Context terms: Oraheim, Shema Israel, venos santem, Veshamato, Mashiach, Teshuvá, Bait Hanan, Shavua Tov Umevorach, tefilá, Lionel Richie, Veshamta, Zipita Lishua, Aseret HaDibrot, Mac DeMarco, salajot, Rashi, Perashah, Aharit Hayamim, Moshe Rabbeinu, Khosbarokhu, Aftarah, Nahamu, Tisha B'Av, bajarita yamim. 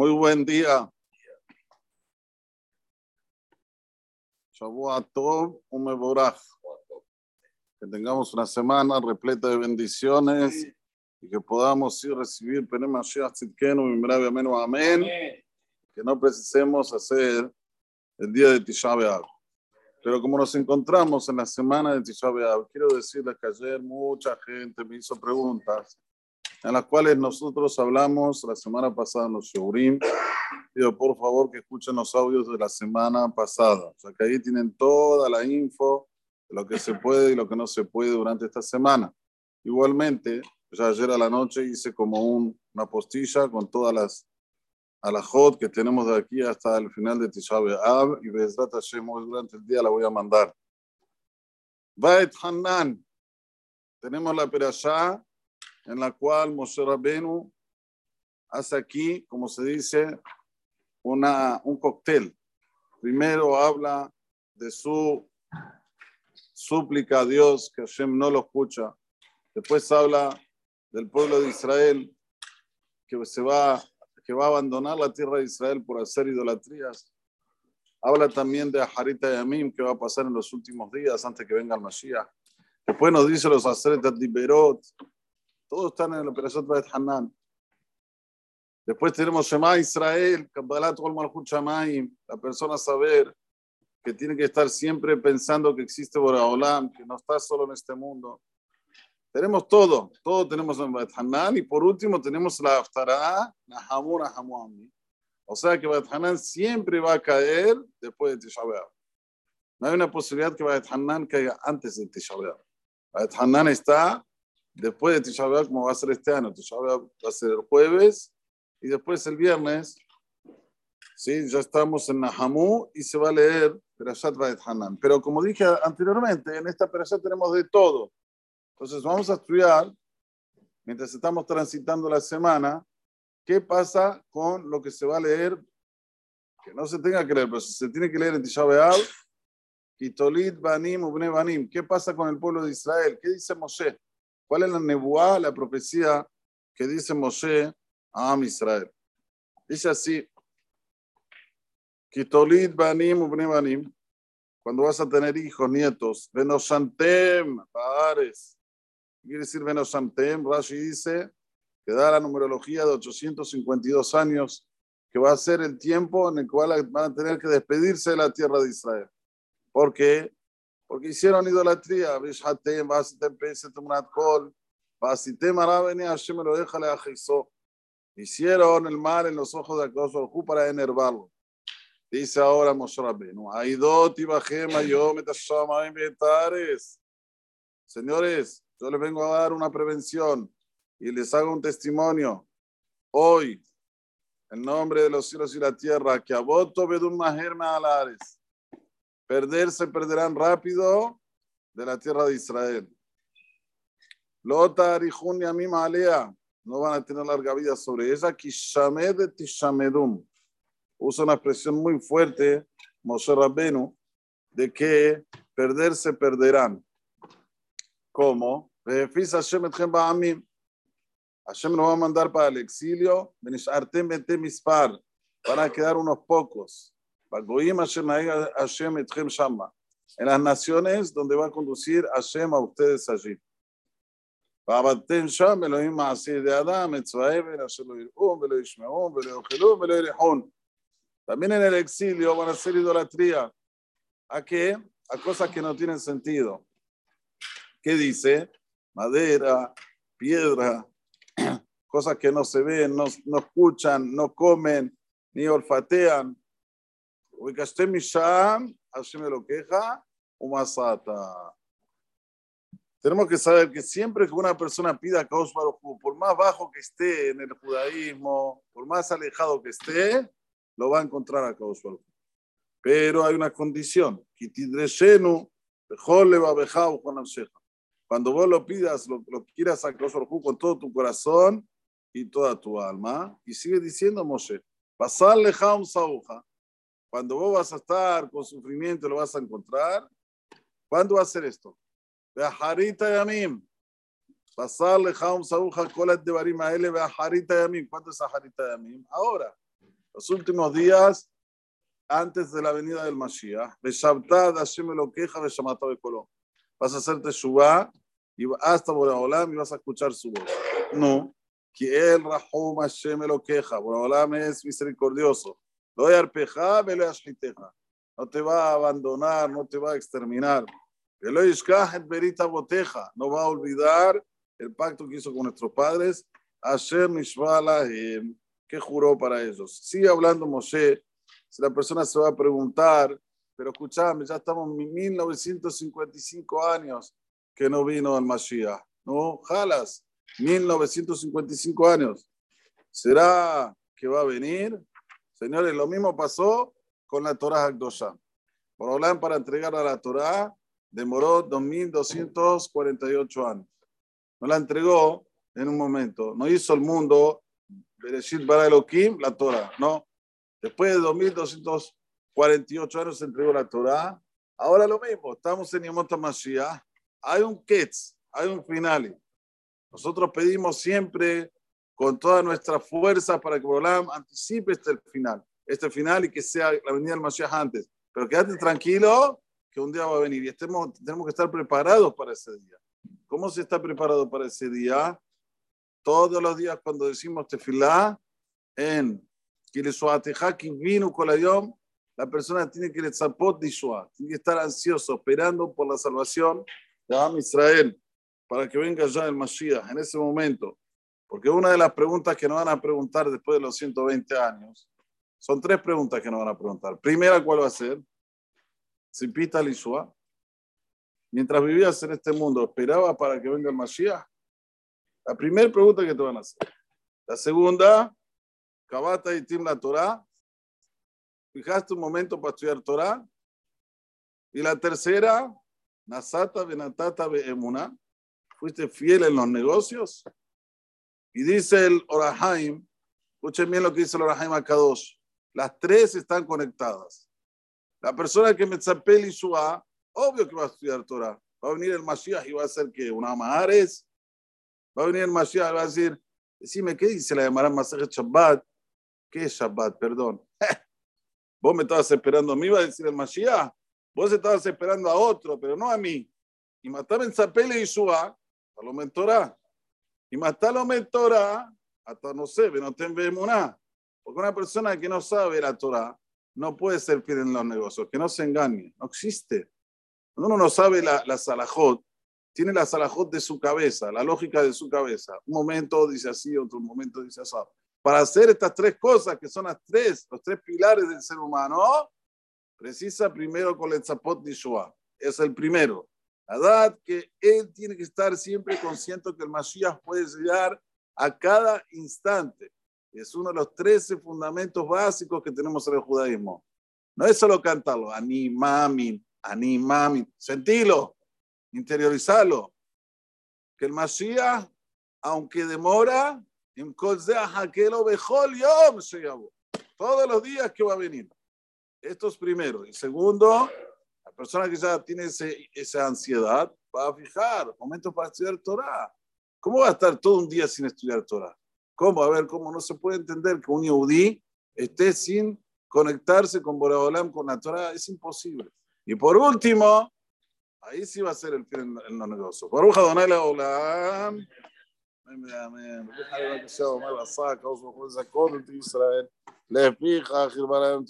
Muy buen día. Shavua Tov Umevorach. Que tengamos una semana repleta de bendiciones y que podamos ir recibir Mashiach Tzidkenu Bimrabamenu. Amén. Que no precisemos hacer el día de Tisha B'Av. Pero como nos encontramos en la semana de Tisha B'Av, quiero decirles que ayer mucha gente me hizo preguntas en las cuales nosotros hablamos la semana pasada en los Shurim. Pido por favor que escuchen los audios de la semana pasada. O sea que ahí tienen toda la info de lo que se puede y lo que no se puede durante esta semana. Igualmente, ya ayer a la noche hice como una postilla con todas las alajot que tenemos de aquí hasta el final de Tisha B'Av, y Bezrat Hashem durante el día la voy a mandar. Bait Hanan. Tenemos la Perashah en la cual Moshe Rabbeinu hace aquí, como se dice, un cóctel. Primero habla de su súplica a Dios, que Hashem no lo escucha. Después habla del pueblo de Israel, que va a abandonar la tierra de Israel por hacer idolatrías. Habla también de Aharit Hayamim, que va a pasar en los últimos días antes que venga el Mashiach. Después nos dice los Aseret HaDibrot. Todos están en la Perashah Bait Hanan. Después tenemos Shema Israel, la persona saber que tiene que estar siempre pensando que existe Bor HaOlam, que no está solo en este mundo. Tenemos todo tenemos en Bait Hanan, y por último tenemos la Aftarah, Nahamu. O sea que Bait Hanan siempre va a caer después de Tisha B'Av. No hay una posibilidad que Bait Hanan caiga antes de Tisha B'Av. Bait Hanan está después de Tisha B'Av, como va a ser este año. Tisha B'Av va a ser el jueves y después el viernes. Sí, ya estamos en Nahamu y se va a leer Perashat Bait Hanan. Pero como dije anteriormente, en esta Perashat tenemos de todo. Entonces vamos a estudiar, mientras estamos transitando la semana, qué pasa con lo que se va a leer, que no se tenga que leer, pero si se tiene que leer en Tisha B'Av, Kitolit Banim Ubne Banim. ¿Qué pasa con el pueblo de Israel? ¿Qué dice Moshe? ¿Cuál es la nebuá, la profecía que dice Moshe a Am Israel? Dice así: Kitolit banim ubne banim. Cuando vas a tener hijos, nietos, venos santem, padres. ¿Qué quiere decir venos santem? Rashi dice que da la numerología de 852 años, que va a ser el tiempo en el cual van a tener que despedirse de la tierra de Israel. ¿Por qué? Porque hicieron idolatría. Hicieron el mal en los ojos de Khosbarokhu para enervarlo. Dice ahora Moshe Rabbeinu: señores, yo les vengo a dar una prevención y les hago un testimonio hoy, en nombre de los cielos y la tierra, que a voto vedum maherma alares. Perderán rápido de la tierra de Israel. Lota arijun y amima alea. No van a tener larga vida sobre ella. Kishamed et tishamedum. Usa una expresión muy fuerte, Moshe Rabbeinu, de que perderán. ¿Cómo? Befis Hashem etchem ba'amim. Hashem nos va a mandar para el exilio. Benish'artem et mispar. Van a quedar unos pocos. En las naciones donde va a conducir Hashem a ustedes allí. También en el exilio van a hacer idolatría. ¿A qué? A cosas que no tienen sentido. ¿Qué dice? Madera, piedra, cosas que no se ven, no escuchan, no comen, ni olfatean. Tenemos que saber que siempre que una persona pida a Khosbarokhu, por más bajo que esté en el judaísmo, por más alejado que esté, lo va a encontrar a Khosbarokhu. Pero hay una condición: cuando vos lo pidas, lo quieras a Khosbarokhu con todo tu corazón y toda tu alma. Y sigue diciendo Moshe: pasar lejam sauja. Cuando vos vas a estar con sufrimiento, lo vas a encontrar. ¿Cuándo va a hacer esto? Bajarita yamim. Pasarle jaum sauja colas de barima ele. Bajarita yamim. ¿Cuándo es bajarita yamim? Ahora. los últimos días antes de la venida del Mashiach. Veshamta, Hashem lo queja, Veshamato de Colón. Vas a hacer Teshuvá y hasta Bor HaOlam y vas a escuchar su voz. No, que el Rahum Hashem lo queja. Bor HaOlam es misericordioso. Lo hay arpeja, me lo hay ashiteja. No te va a abandonar, no te va a exterminar. Que lo yishkaj et berita boteja. No va a olvidar el pacto que hizo con nuestros padres. Hashem nishva lahem, que juró para ellos. Sigue hablando Moshe. Si la persona se va a preguntar, pero escuchame, ya estamos en 1955 años que no vino el Mashiach. No, jalas, 1955 años. ¿Será que va a venir? Señores, lo mismo pasó con la Torá Hakdoshá. Bor HaOlam para entregar a la Torá demoró 2248 años. No la entregó en un momento. No hizo el mundo, Bereshit bara Elohim, la Torá, no. Después de 2248 años se entregó la Torá. Ahora lo mismo, estamos en Yom Mashiach. Hay un Ketz, hay un final. Nosotros pedimos siempre con todas nuestras fuerzas para que Bor HaOlam anticipe este final y que sea la venida del Mashiach antes. Pero quédate tranquilo que un día va a venir y tenemos que estar preparados para ese día. ¿Cómo se está preparado para ese día? Todos los días cuando decimos tefilá, en la persona tiene que estar ansioso, esperando por la salvación de Am Israel para que venga ya el Mashiach en ese momento. Porque una de las preguntas que nos van a preguntar después de los 120 años, son tres preguntas que nos van a preguntar. Primera, ¿cuál va a ser? Zipita Lishua. Mientras vivías en este mundo, ¿esperabas para que venga el Mashiach? La primera pregunta que te van a hacer. La segunda, cavata y Timla Torah. ¿Fijaste un momento para estudiar Torah? Y la tercera, nasata benatata beemuna. ¿Fuiste fiel en los negocios? Y dice el Oraheim, escuchen bien lo que dice el Oraheim acá dos, las tres están conectadas. La persona que metzapé Lishua, obvio que va a estudiar Torah, va a venir el Mashiach y va a hacer que una mahares, va a venir el Mashiach y va a decir, decime, ¿qué dice la llamarán Masaj Shabbat? ¿Qué es Shabbat? Perdón. Vos me estabas esperando a mí, va a decir el Mashiach, vos estabas esperando a otro, pero no a mí. Y matame en Zapele Lishua, a lo mentorá. Y matá lo mentora, hasta no sé, no te vemos nada. Porque una persona que no sabe la Torá no puede ser fiel en los negocios, que no se engañe, no existe. Cuando uno no sabe la salajot, tiene la salajot de su cabeza, la lógica de su cabeza. Un momento dice así, otro momento dice así. Para hacer estas tres cosas, que son los tres pilares del ser humano, precisa primero con el Tzapot Nishua. Es el primero. La edad que él tiene que estar siempre consciente que el Mashiach puede llegar a cada instante. Es uno de los 13 fundamentos básicos que tenemos en el judaísmo. No es solo cantarlo, animami, sentilo, interiorizarlo. Que el Mashiach, aunque demora, todos los días que va a venir. Esto es primero. Y segundo, la persona que ya tiene esa ansiedad va a fijar momentos para estudiar Torah. ¿Cómo va a estar todo un día sin estudiar Torah? ¿Cómo? A ver, ¿cómo no se puede entender que un yehudí esté sin conectarse con Bor HaOlam, con la Torah? Es imposible. Y por último, ahí sí va a ser el fin en los negocios. Baruch Adonai Leolam. Amén.